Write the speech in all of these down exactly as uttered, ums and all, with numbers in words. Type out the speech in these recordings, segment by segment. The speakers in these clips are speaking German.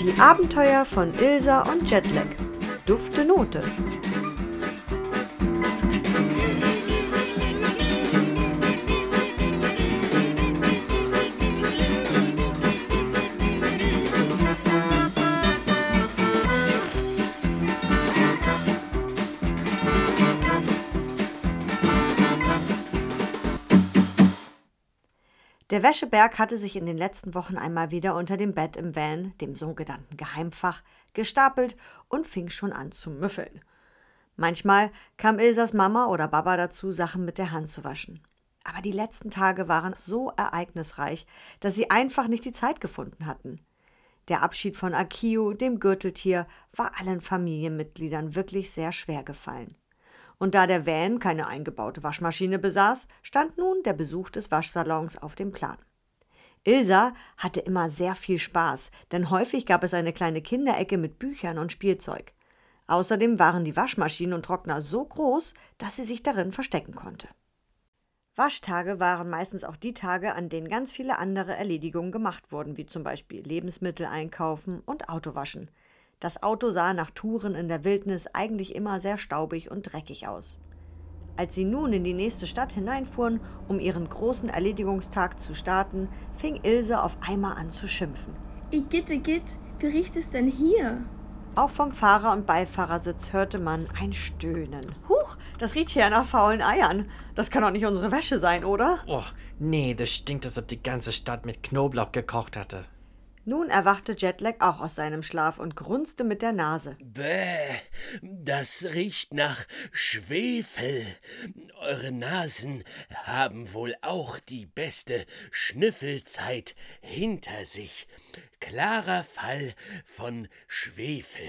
Die Abenteuer von Ilsa und Jetlag. Dufte Note. Der Wäscheberg hatte sich in den letzten Wochen einmal wieder unter dem Bett im Van, dem sogenannten Geheimfach, gestapelt und fing schon an zu müffeln. Manchmal kam Ilsas Mama oder Baba dazu, Sachen mit der Hand zu waschen. Aber die letzten Tage waren so ereignisreich, dass sie einfach nicht die Zeit gefunden hatten. Der Abschied von Akio, dem Gürteltier, war allen Familienmitgliedern wirklich sehr schwer gefallen. Und da der Van keine eingebaute Waschmaschine besaß, stand nun der Besuch des Waschsalons auf dem Plan. Ilsa hatte immer sehr viel Spaß, denn häufig gab es eine kleine Kinderecke mit Büchern und Spielzeug. Außerdem waren die Waschmaschinen und Trockner so groß, dass sie sich darin verstecken konnte. Waschtage waren meistens auch die Tage, an denen ganz viele andere Erledigungen gemacht wurden, wie zum Beispiel Lebensmittel einkaufen und Autowaschen. Das Auto sah nach Touren in der Wildnis eigentlich immer sehr staubig und dreckig aus. Als sie nun in die nächste Stadt hineinfuhren, um ihren großen Erledigungstag zu starten, fing Ilse auf einmal an zu schimpfen. Igitt, igitt, wie riecht es denn hier? Auch vom Fahrer- und Beifahrersitz hörte man ein Stöhnen. Huch, das riecht hier nach faulen Eiern. Das kann doch nicht unsere Wäsche sein, oder? Oh, nee, das stinkt, als ob die ganze Stadt mit Knoblauch gekocht hatte. Nun erwachte Jetlag auch aus seinem Schlaf und grunzte mit der Nase. Bäh, das riecht nach Schwefel. Eure Nasen haben wohl auch die beste Schnüffelzeit hinter sich. Klarer Fall von Schwefel.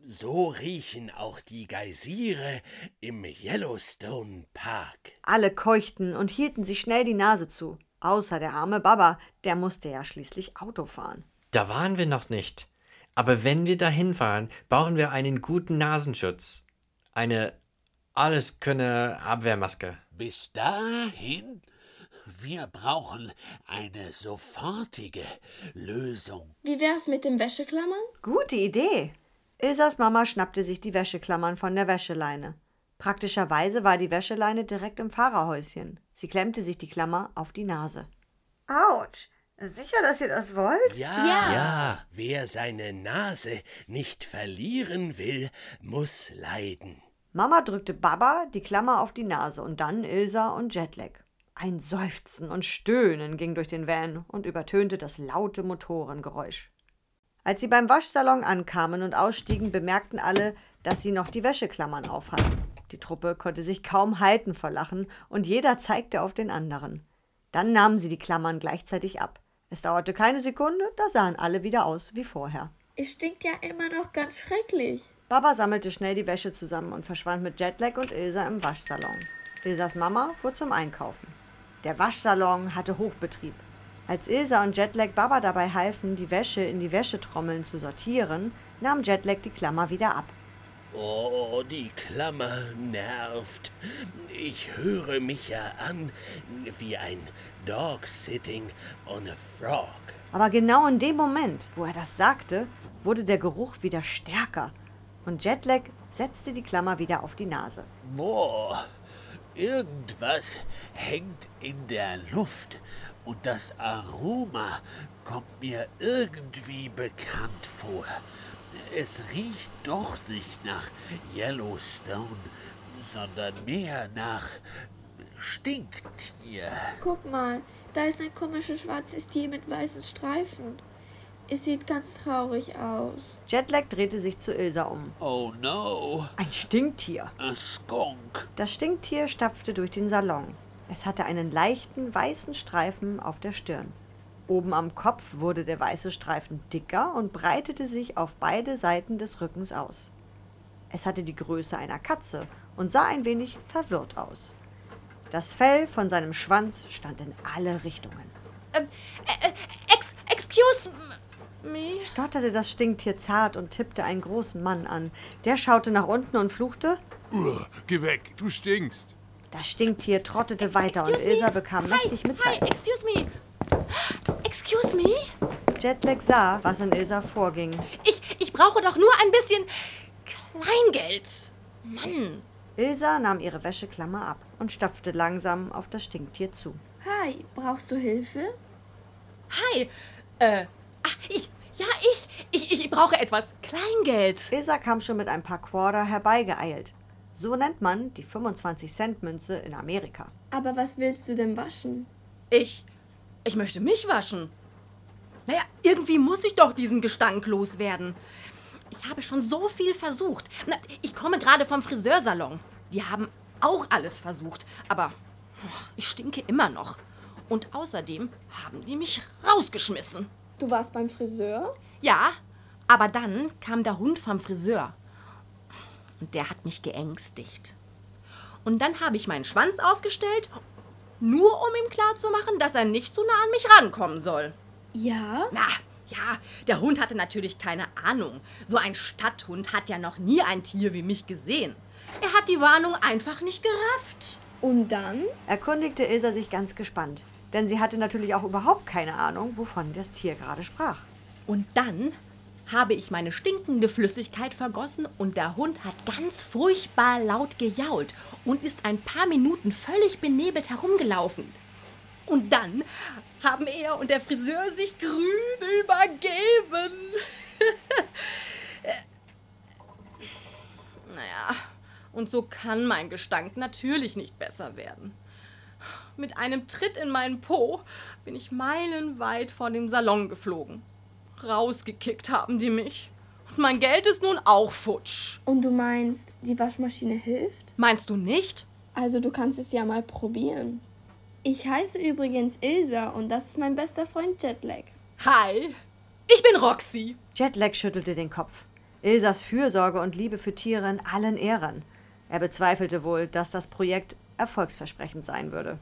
So riechen auch die Geysire im Yellowstone Park. Alle keuchten und hielten sich schnell die Nase zu. Außer der arme Baba, der musste ja schließlich Auto fahren. Da waren wir noch nicht. Aber wenn wir dahin fahren, brauchen wir einen guten Nasenschutz. Eine Alleskönner-Abwehrmaske. Bis dahin, wir brauchen eine sofortige Lösung. Wie wär's mit den Wäscheklammern? Gute Idee. Ilsas Mama schnappte sich die Wäscheklammern von der Wäscheleine. Praktischerweise war die Wäscheleine direkt im Fahrerhäuschen. Sie klemmte sich die Klammer auf die Nase. Autsch! Sicher, dass ihr das wollt? Ja, ja, ja. Wer seine Nase nicht verlieren will, muss leiden. Mama drückte Baba die Klammer auf die Nase und dann Ilsa und Jetlag. Ein Seufzen und Stöhnen ging durch den Van und übertönte das laute Motorengeräusch. Als sie beim Waschsalon ankamen und ausstiegen, bemerkten alle, dass sie noch die Wäscheklammern aufhatten. Die Truppe konnte sich kaum halten vor Lachen und jeder zeigte auf den anderen. Dann nahmen sie die Klammern gleichzeitig ab. Es dauerte keine Sekunde, da sahen alle wieder aus wie vorher. Es stinkt ja immer noch ganz schrecklich. Baba sammelte schnell die Wäsche zusammen und verschwand mit Jetlag und Ilsa im Waschsalon. Ilsas Mama fuhr zum Einkaufen. Der Waschsalon hatte Hochbetrieb. Als Ilsa und Jetlag Baba dabei halfen, die Wäsche in die Wäschetrommeln zu sortieren, nahm Jetlag die Klammer wieder ab. Oh, die Klammer nervt. Ich höre mich ja an wie ein Dog sitting on a frog. Aber genau in dem Moment, wo er das sagte, wurde der Geruch wieder stärker. Und Jetlag setzte die Klammer wieder auf die Nase. Boah, irgendwas hängt in der Luft und das Aroma kommt mir irgendwie bekannt vor. Es riecht doch nicht nach Yellowstone, sondern mehr nach Stinktier. Guck mal, da ist ein komisches schwarzes Tier mit weißen Streifen. Es sieht ganz traurig aus. Jetlag drehte sich zu Ilsa um. Oh no. Ein Stinktier. A skunk. Das Stinktier stapfte durch den Salon. Es hatte einen leichten weißen Streifen auf der Stirn. Oben am Kopf wurde der weiße Streifen dicker und breitete sich auf beide Seiten des Rückens aus. Es hatte die Größe einer Katze und sah ein wenig verwirrt aus. Das Fell von seinem Schwanz stand in alle Richtungen. Ähm, äh, ex, excuse me, stotterte das Stinktier zart und tippte einen großen Mann an. Der schaute nach unten und fluchte. Uah, geh weg, du stinkst. Das Stinktier trottete weiter und Ilsa bekam mächtig Mitleid. Hi, excuse me. Excuse me? Jetlag sah, was in Ilsa vorging. Ich, ich brauche doch nur ein bisschen Kleingeld. Mann. Ilsa nahm ihre Wäscheklammer ab und stapfte langsam auf das Stinktier zu. Hi, brauchst du Hilfe? Hi, äh, ach, ich, ja, ich, ich, ich brauche etwas Kleingeld. Ilsa kam schon mit ein paar Quarter herbeigeeilt. So nennt man die fünfundzwanzig-Cent-Münze in Amerika. Aber was willst du denn waschen? Ich, ich möchte mich waschen. Naja, irgendwie muss ich doch diesen Gestank loswerden. Ich habe schon so viel versucht. Na, ich komme gerade vom Friseursalon. Die haben auch alles versucht, aber ich stinke immer noch. Und außerdem haben die mich rausgeschmissen. Du warst beim Friseur? Ja, aber dann kam der Hund vom Friseur. Und der hat mich geängstigt. Und dann habe ich meinen Schwanz aufgestellt, nur um ihm klarzumachen, dass er nicht zu nah an mich rankommen soll. Ja? Na, ja, der Hund hatte natürlich keine Ahnung. So ein Stadthund hat ja noch nie ein Tier wie mich gesehen. Er hat die Warnung einfach nicht gerafft. Und dann? Erkundigte Ilsa sich ganz gespannt. Denn sie hatte natürlich auch überhaupt keine Ahnung, wovon das Tier gerade sprach. Und dann habe ich meine stinkende Flüssigkeit vergossen und der Hund hat ganz furchtbar laut gejault und ist ein paar Minuten völlig benebelt herumgelaufen. Und dann haben er und der Friseur sich grün übergeben. Naja, und so kann mein Gestank natürlich nicht besser werden. Mit einem Tritt in meinen Po bin ich meilenweit vor den Salon geflogen. Rausgekickt haben die mich. Und mein Geld ist nun auch futsch. Und du meinst, die Waschmaschine hilft? Meinst du nicht? Also du kannst es ja mal probieren. Ich heiße übrigens Ilsa und das ist mein bester Freund Jetlag. Hi, ich bin Roxy. Jetlag schüttelte den Kopf. Ilsas Fürsorge und Liebe für Tiere in allen Ehren. Er bezweifelte wohl, dass das Projekt erfolgsversprechend sein würde.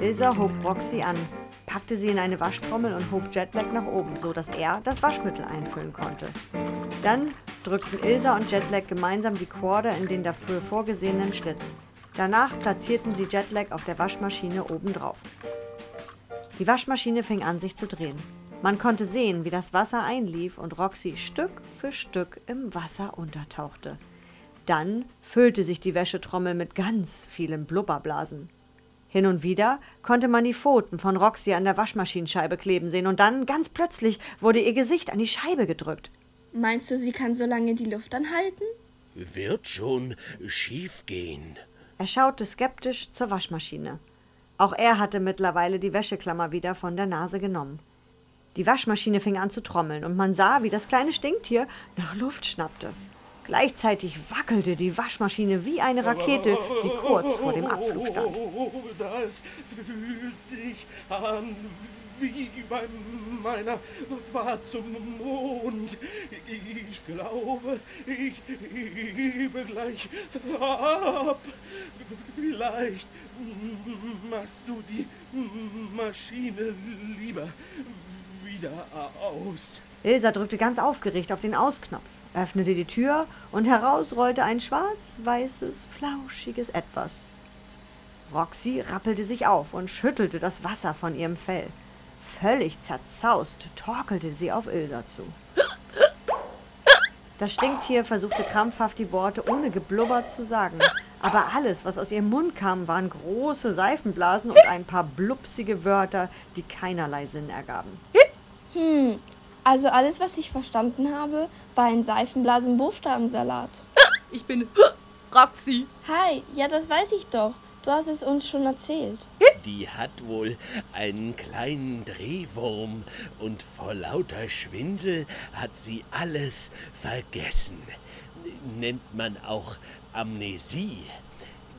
Ilsa hob Roxy an, packte sie in eine Waschtrommel und hob Jetlag nach oben, sodass er das Waschmittel einfüllen konnte. Dann drückten Ilsa und Jetlag gemeinsam die Quarter in den dafür vorgesehenen Schlitz. Danach platzierten sie Jetlag auf der Waschmaschine obendrauf. Die Waschmaschine fing an, sich zu drehen. Man konnte sehen, wie das Wasser einlief und Roxy Stück für Stück im Wasser untertauchte. Dann füllte sich die Wäschetrommel mit ganz vielen Blubberblasen. Hin und wieder konnte man die Pfoten von Roxy an der Waschmaschinenscheibe kleben sehen und dann, ganz plötzlich, wurde ihr Gesicht an die Scheibe gedrückt. Meinst du, sie kann so lange die Luft anhalten? Wird schon schief gehen. Er schaute skeptisch zur Waschmaschine. Auch er hatte mittlerweile die Wäscheklammer wieder von der Nase genommen. Die Waschmaschine fing an zu trommeln und man sah, wie das kleine Stinktier nach Luft schnappte. Gleichzeitig wackelte die Waschmaschine wie eine Rakete, die kurz vor dem Abflug stand. Das fühlt sich an wie bei meiner Fahrt zum Mond. Ich glaube, ich hebe gleich ab. Vielleicht machst du die Maschine lieber wieder aus. Ilsa drückte ganz aufgeregt auf den Ausknopf, öffnete die Tür und heraus rollte ein schwarz-weißes, flauschiges Etwas. Roxy rappelte sich auf und schüttelte das Wasser von ihrem Fell. Völlig zerzaust torkelte sie auf Ilsa zu. Das Stinktier versuchte krampfhaft die Worte ohne Geblubber zu sagen, aber alles, was aus ihrem Mund kam, waren große Seifenblasen und ein paar blupsige Wörter, die keinerlei Sinn ergaben. Hm. Also alles, was ich verstanden habe, war ein Seifenblasen-Buchstabensalat. Ich bin Roxy. Hi, ja, das weiß ich doch. Du hast es uns schon erzählt. Die hat wohl einen kleinen Drehwurm und vor lauter Schwindel hat sie alles vergessen. Nennt man auch Amnesie,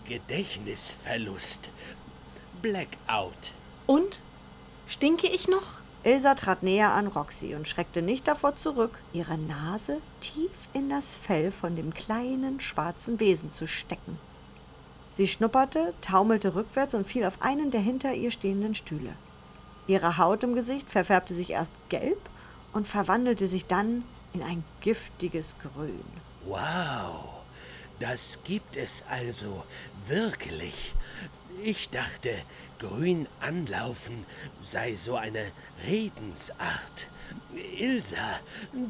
Gedächtnisverlust, Blackout. Und? Stinke ich noch? Ilsa trat näher an Roxy und schreckte nicht davor zurück, ihre Nase tief in das Fell von dem kleinen schwarzen Wesen zu stecken. Sie schnupperte, taumelte rückwärts und fiel auf einen der hinter ihr stehenden Stühle. Ihre Haut im Gesicht verfärbte sich erst gelb und verwandelte sich dann in ein giftiges Grün. Wow, Das gibt es also wirklich. Ich dachte, grün anlaufen sei so eine Redensart. Ilsa,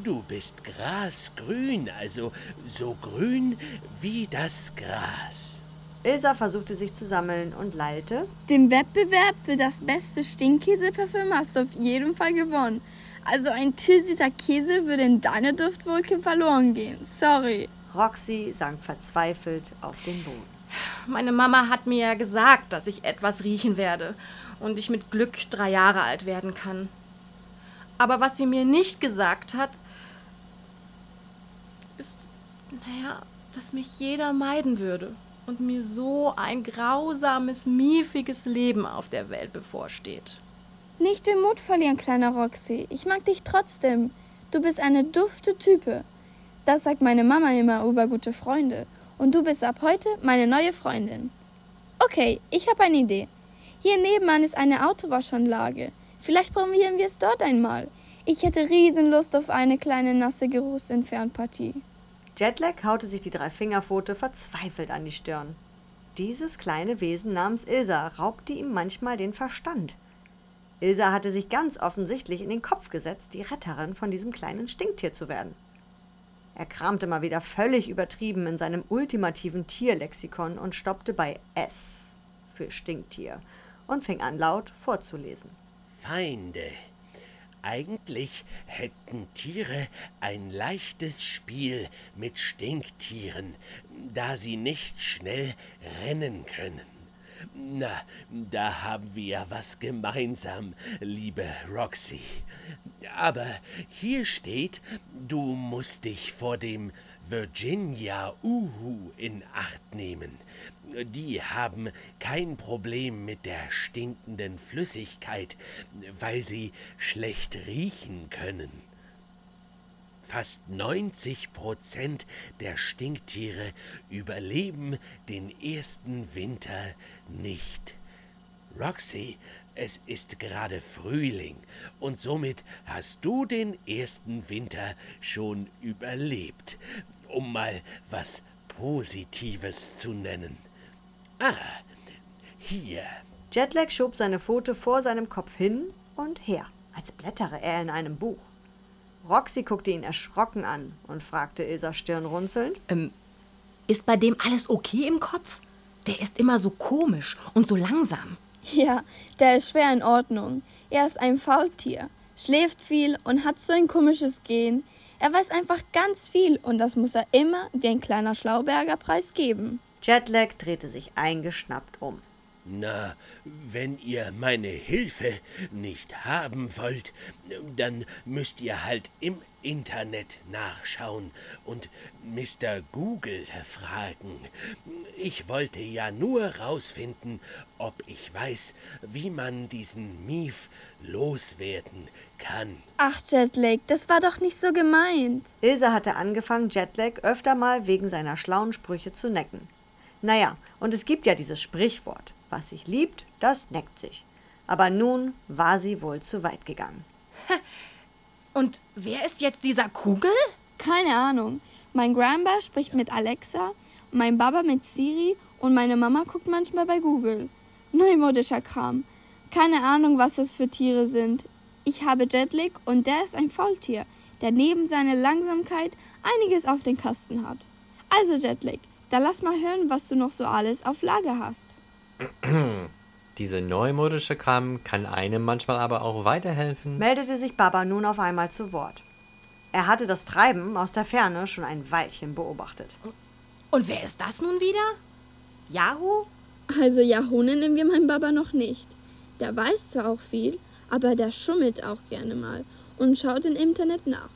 du bist grasgrün, also so grün wie das Gras. Ilsa versuchte sich zu sammeln und lallte: Den Wettbewerb für das beste Stinkkäseparfüm hast du auf jeden Fall gewonnen. Also ein Tilsiter Käse würde in deiner Duftwolke verloren gehen. Sorry. Roxy sank verzweifelt auf den Boden. Meine Mama hat mir ja gesagt, dass ich etwas riechen werde und ich mit Glück drei Jahre alt werden kann. Aber was sie mir nicht gesagt hat, ist, naja, dass mich jeder meiden würde und mir so ein grausames, miefiges Leben auf der Welt bevorsteht. Nicht den Mut verlieren, kleiner Roxy. Ich mag dich trotzdem. Du bist eine dufte Type. Das sagt meine Mama immer über gute Freunde. Und du bist ab heute meine neue Freundin. Okay, ich habe eine Idee. Hier nebenan ist eine Autowaschanlage. Vielleicht probieren wir es dort einmal. Ich hätte riesen Lust auf eine kleine nasse Geruchsentfernpartie. Jetlag haute sich die drei Fingerpfote verzweifelt an die Stirn. Dieses kleine Wesen namens Ilsa raubte ihm manchmal den Verstand. Ilsa hatte sich ganz offensichtlich in den Kopf gesetzt, die Retterin von diesem kleinen Stinktier zu werden. Er kramte mal wieder völlig übertrieben in seinem ultimativen Tierlexikon und stoppte bei S für Stinktier und fing an, laut vorzulesen. Feinde. Eigentlich hätten Tiere ein leichtes Spiel mit Stinktieren, da sie nicht schnell rennen können. Na, da haben wir ja was gemeinsam, liebe Roxy. Aber hier steht, du musst dich vor dem Virginia Uhu in Acht nehmen. Die haben kein Problem mit der stinkenden Flüssigkeit, weil sie schlecht riechen können. Fast neunzig Prozent der Stinktiere überleben den ersten Winter nicht. Roxy, es ist gerade Frühling und somit hast du den ersten Winter schon überlebt, um mal was Positives zu nennen. Ah, hier. Jetlag schob seine Pfote vor seinem Kopf hin und her, als blättere er in einem Buch. Roxy guckte ihn erschrocken an und fragte Ilsa stirnrunzelnd. Ähm, ist bei dem alles okay im Kopf? Der ist immer so komisch und so langsam. Ja, der ist schwer in Ordnung. Er ist ein Faultier, schläft viel und hat so ein komisches Gen. Er weiß einfach ganz viel und das muss er immer wie ein kleiner Schlauberger preisgeben. Jetlag drehte sich eingeschnappt um. Na, wenn ihr meine Hilfe nicht haben wollt, dann müsst ihr halt im Internet nachschauen und Mister Google fragen. Ich wollte ja nur rausfinden, ob ich weiß, wie man diesen Mief loswerden kann. Ach, Jetlag, das war doch nicht so gemeint. Ilsa hatte angefangen, Jetlag öfter mal wegen seiner schlauen Sprüche zu necken. Naja, und es gibt ja dieses Sprichwort. Was sich liebt, das neckt sich. Aber nun war sie wohl zu weit gegangen. Und wer ist jetzt dieser Kugel? Keine Ahnung. Mein Grandpa spricht mit Alexa, mein Baba mit Siri und meine Mama guckt manchmal bei Google. Neumodischer Kram. Keine Ahnung, was das für Tiere sind. Ich habe Jetlag und der ist ein Faultier, der neben seiner Langsamkeit einiges auf den Kasten hat. Also Jetlag, dann lass mal hören, was du noch so alles auf Lager hast. Diese neumodische Kram kann einem manchmal aber auch weiterhelfen, meldete sich Baba nun auf einmal zu Wort. Er hatte das Treiben aus der Ferne schon ein Weilchen beobachtet. Und wer ist das nun wieder? Yahoo? Also Yahoo nennen wir meinen Baba noch nicht. Der weiß zwar auch viel, aber der schummelt auch gerne mal und schaut im Internet nach.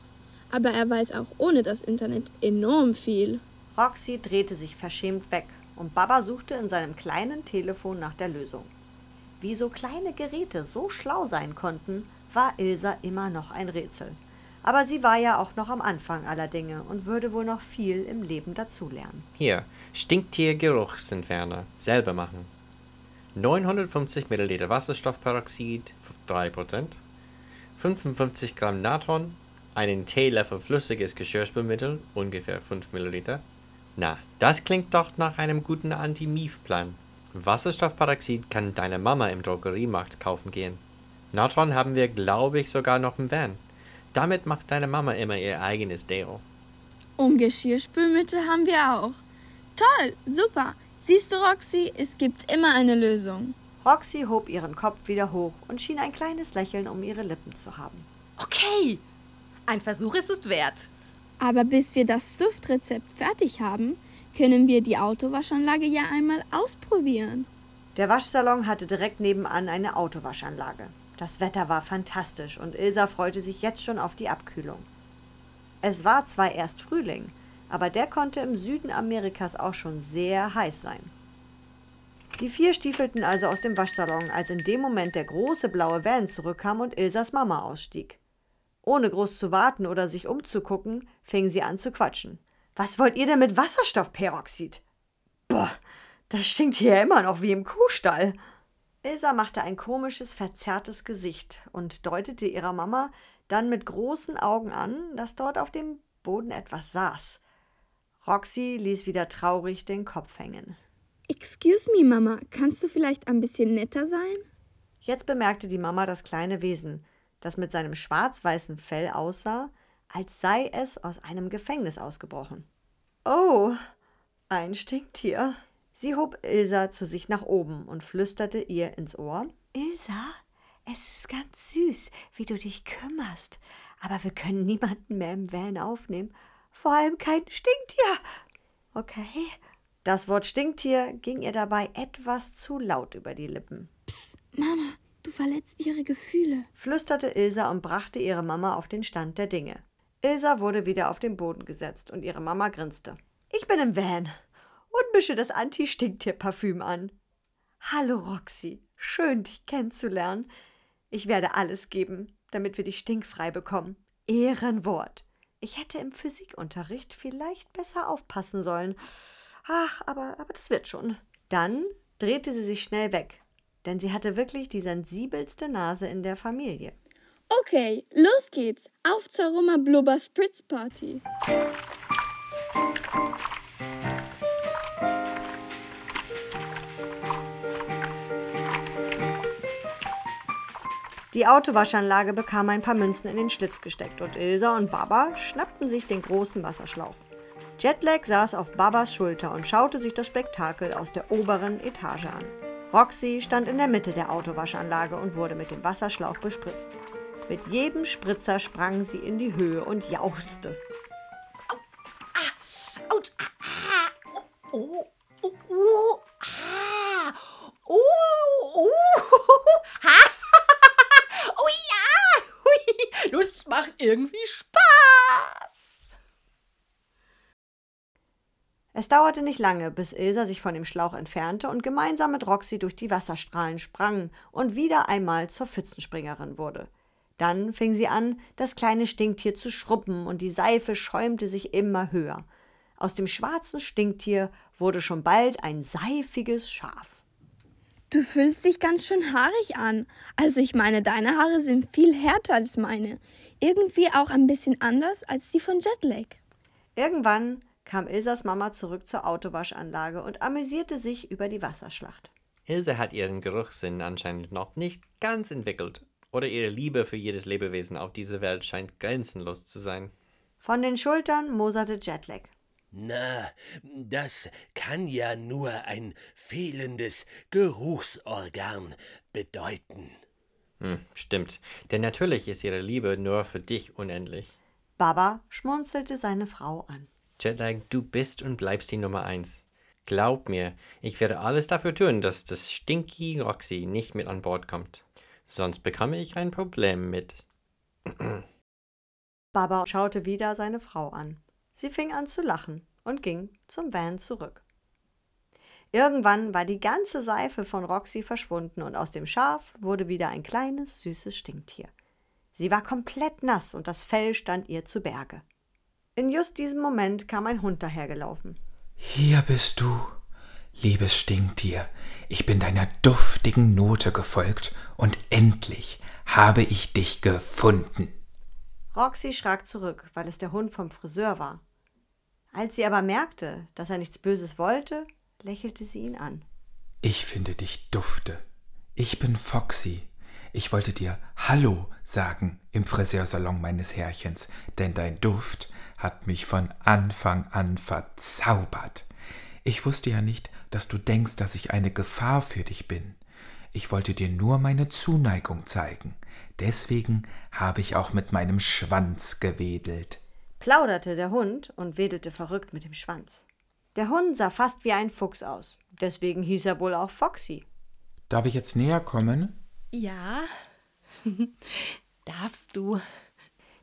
Aber er weiß auch ohne das Internet enorm viel. Roxy drehte sich verschämt weg. Und Baba suchte in seinem kleinen Telefon nach der Lösung. Wie so kleine Geräte so schlau sein konnten, war Ilsa immer noch ein Rätsel. Aber sie war ja auch noch am Anfang aller Dinge und würde wohl noch viel im Leben dazulernen. Hier, Stinktier-Geruchsentferner. Selber machen. neunhundertfünfzig Milliliter Wasserstoffperoxid, drei Prozent. fünfundfünfzig Gramm Natron, einen Teelöffel flüssiges Geschirrspülmittel, ungefähr fünf Milliliter. Na, das klingt doch nach einem guten Anti-Mief-Plan. Wasserstoffperoxid kann deine Mama im Drogeriemarkt kaufen gehen. Natron haben wir, glaube ich, sogar noch im Van. Damit macht deine Mama immer ihr eigenes Deo. Und Geschirrspülmittel haben wir auch. Toll, super. Siehst du, Roxy, es gibt immer eine Lösung. Roxy hob ihren Kopf wieder hoch und schien ein kleines Lächeln um ihre Lippen zu haben. Okay, ein Versuch ist es wert. Aber bis wir das Duftrezept fertig haben, können wir die Autowaschanlage ja einmal ausprobieren. Der Waschsalon hatte direkt nebenan eine Autowaschanlage. Das Wetter war fantastisch und Ilsa freute sich jetzt schon auf die Abkühlung. Es war zwar erst Frühling, aber der konnte im Süden Amerikas auch schon sehr heiß sein. Die vier stiefelten also aus dem Waschsalon, als in dem Moment der große blaue Van zurückkam und Ilsas Mama ausstieg. Ohne groß zu warten oder sich umzugucken, fing sie an zu quatschen. Was wollt ihr denn mit Wasserstoffperoxid? Boah, das stinkt hier immer noch wie im Kuhstall. Ilsa machte ein komisches, verzerrtes Gesicht und deutete ihrer Mama dann mit großen Augen an, dass dort auf dem Boden etwas saß. Roxy ließ wieder traurig den Kopf hängen. Excuse me, Mama, kannst du vielleicht ein bisschen netter sein? Jetzt bemerkte die Mama das kleine Wesen, das mit seinem schwarz-weißen Fell aussah, als sei es aus einem Gefängnis ausgebrochen. Oh, ein Stinktier. Sie hob Ilsa zu sich nach oben und flüsterte ihr ins Ohr. Ilsa, es ist ganz süß, wie du dich kümmerst. Aber wir können niemanden mehr im Van aufnehmen. Vor allem kein Stinktier. Okay. Das Wort Stinktier ging ihr dabei etwas zu laut über die Lippen. Psst, Mama, du verletzt ihre Gefühle, flüsterte Ilsa und brachte ihre Mama auf den Stand der Dinge. Ilsa wurde wieder auf den Boden gesetzt und ihre Mama grinste. Ich bin im Van und mische das Anti-Stinktier-Parfüm an. Hallo Roxy, schön dich kennenzulernen. Ich werde alles geben, damit wir dich stinkfrei bekommen. Ehrenwort. Ich hätte im Physikunterricht vielleicht besser aufpassen sollen. Ach, aber, aber das wird schon. Dann drehte sie sich schnell weg, denn sie hatte wirklich die sensibelste Nase in der Familie. Okay, los geht's. Auf zur Roma Blubber Spritz Party. Die Autowaschanlage bekam ein paar Münzen in den Schlitz gesteckt und Ilsa und Baba schnappten sich den großen Wasserschlauch. Jetlag saß auf Babas Schulter und schaute sich das Spektakel aus der oberen Etage an. Roxy stand in der Mitte der Autowaschanlage und wurde mit dem Wasserschlauch bespritzt. Mit jedem Spritzer sprang sie in die Höhe und jauchzte. Lust macht irgendwie Spaß! Es dauerte nicht lange, bis Ilsa sich von dem Schlauch entfernte und gemeinsam mit Roxy durch die Wasserstrahlen sprang und wieder einmal zur Pfützenspringerin wurde. Dann fing sie an, das kleine Stinktier zu schrubben und die Seife schäumte sich immer höher. Aus dem schwarzen Stinktier wurde schon bald ein seifiges Schaf. Du fühlst dich ganz schön haarig an. Also ich meine, deine Haare sind viel härter als meine. Irgendwie auch ein bisschen anders als die von Jetlag. Irgendwann kam Ilsas Mama zurück zur Autowaschanlage und amüsierte sich über die Wasserschlacht. Ilsa hat ihren Geruchssinn anscheinend noch nicht ganz entwickelt. Oder ihre Liebe für jedes Lebewesen auf dieser Welt scheint grenzenlos zu sein. Von den Schultern moserte Jetlag. Na, das kann ja nur ein fehlendes Geruchsorgan bedeuten. Hm, stimmt, denn natürlich ist ihre Liebe nur für dich unendlich. Baba schmunzelte seine Frau an. Jetlag, du bist und bleibst die Nummer eins. Glaub mir, ich werde alles dafür tun, dass das Stinky Roxy nicht mit an Bord kommt. Sonst bekomme ich ein Problem mit. Baba schaute wieder seine Frau an. Sie fing an zu lachen und ging zum Van zurück. Irgendwann war die ganze Seife von Roxy verschwunden und aus dem Schaf wurde wieder ein kleines, süßes Stinktier. Sie war komplett nass und das Fell stand ihr zu Berge. In just diesem Moment kam ein Hund dahergelaufen. Hier bist du, liebes Stinktier. Ich bin deiner duftigen Note gefolgt und endlich habe ich dich gefunden. Roxy schrak zurück, weil es der Hund vom Friseur war. Als sie aber merkte, dass er nichts Böses wollte, lächelte sie ihn an. Ich finde dich dufte. Ich bin Foxy. Ich wollte dir Hallo sagen im Friseursalon meines Herrchens, denn dein Duft hat mich von Anfang an verzaubert. Ich wusste ja nicht, dass du denkst, dass ich eine Gefahr für dich bin. Ich wollte dir nur meine Zuneigung zeigen. Deswegen habe ich auch mit meinem Schwanz gewedelt. Plauderte der Hund und wedelte verrückt mit dem Schwanz. Der Hund sah fast wie ein Fuchs aus. Deswegen hieß er wohl auch Foxy. Darf ich jetzt näher kommen? Ja, darfst du.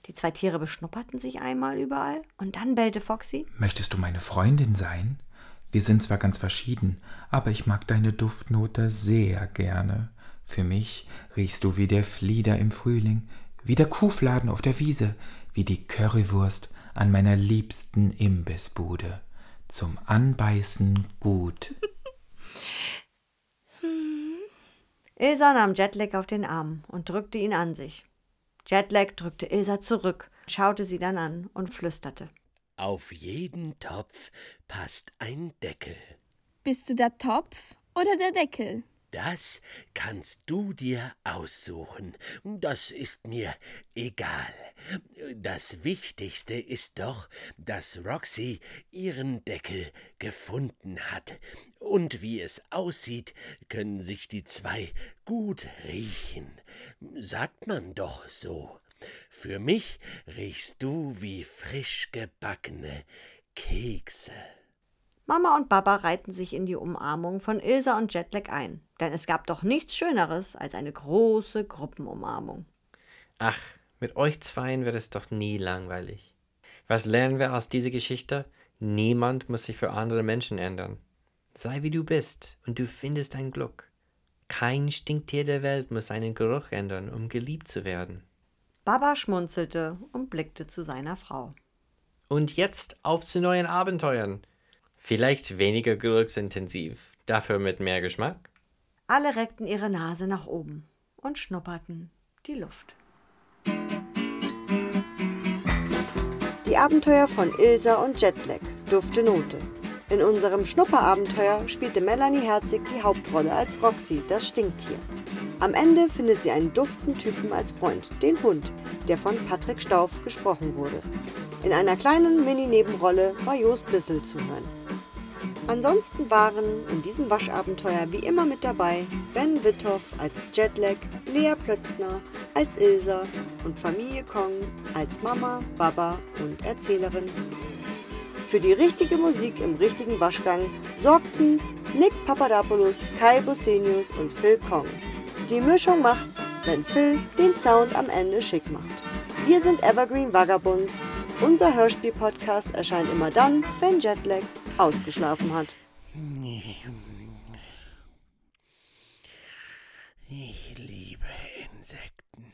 Die zwei Tiere beschnupperten sich einmal überall und dann bellte Foxy. Möchtest du meine Freundin sein? Wir sind zwar ganz verschieden, aber ich mag deine Duftnote sehr gerne. Für mich riechst du wie der Flieder im Frühling, wie der Kuhfladen auf der Wiese, wie die Currywurst an meiner liebsten Imbissbude. Zum Anbeißen gut. hm. Ilsa nahm Jetlag auf den Arm und drückte ihn an sich. Jetlag drückte Ilsa zurück, schaute sie dann an und flüsterte. Auf jeden Topf passt ein Deckel. Bist du der Topf oder der Deckel? Das kannst du dir aussuchen. Das ist mir egal. Das Wichtigste ist doch, dass Roxy ihren Deckel gefunden hat. Und wie es aussieht, können sich die zwei gut riechen. Sagt man doch so. Für mich riechst du wie frisch gebackene Kekse. Mama und Papa reihten sich in die Umarmung von Ilsa und Jetlag ein, denn es gab doch nichts Schöneres als eine große Gruppenumarmung. Ach, mit euch zweien wird es doch nie langweilig. Was lernen wir aus dieser Geschichte? Niemand muss sich für andere Menschen ändern. Sei wie du bist und du findest dein Glück. Kein Stinktier der Welt muss seinen Geruch ändern, um geliebt zu werden. Papa schmunzelte und blickte zu seiner Frau. Und jetzt auf zu neuen Abenteuern. Vielleicht weniger geruchsintensiv, dafür mit mehr Geschmack? Alle reckten ihre Nase nach oben und schnupperten die Luft. Die Abenteuer von Ilsa und Jetlag, Dufte Note. In unserem Schnupperabenteuer spielte Melanie Herzig die Hauptrolle als Roxy, das Stinktier. Am Ende findet sie einen duftenden Typen als Freund, den Hund, der von Patrick Stauf gesprochen wurde. In einer kleinen Mini-Nebenrolle war Jost Bissel zu hören. Ansonsten waren in diesem Waschabenteuer wie immer mit dabei Ben Witthoff als Jetlag, Lea Plötzner als Ilsa und Familie Kong als Mama, Baba und Erzählerin. Für die richtige Musik im richtigen Waschgang sorgten Nick Pappadopoulos, Kai Bussenius und Phil Kong. Die Mischung macht's, wenn Phil den Sound am Ende schick macht. Wir sind Evergreen Vagabonds. Unser Hörspiel-Podcast erscheint immer dann, wenn Jetlag ausgeschlafen hat. Ich liebe Insekten.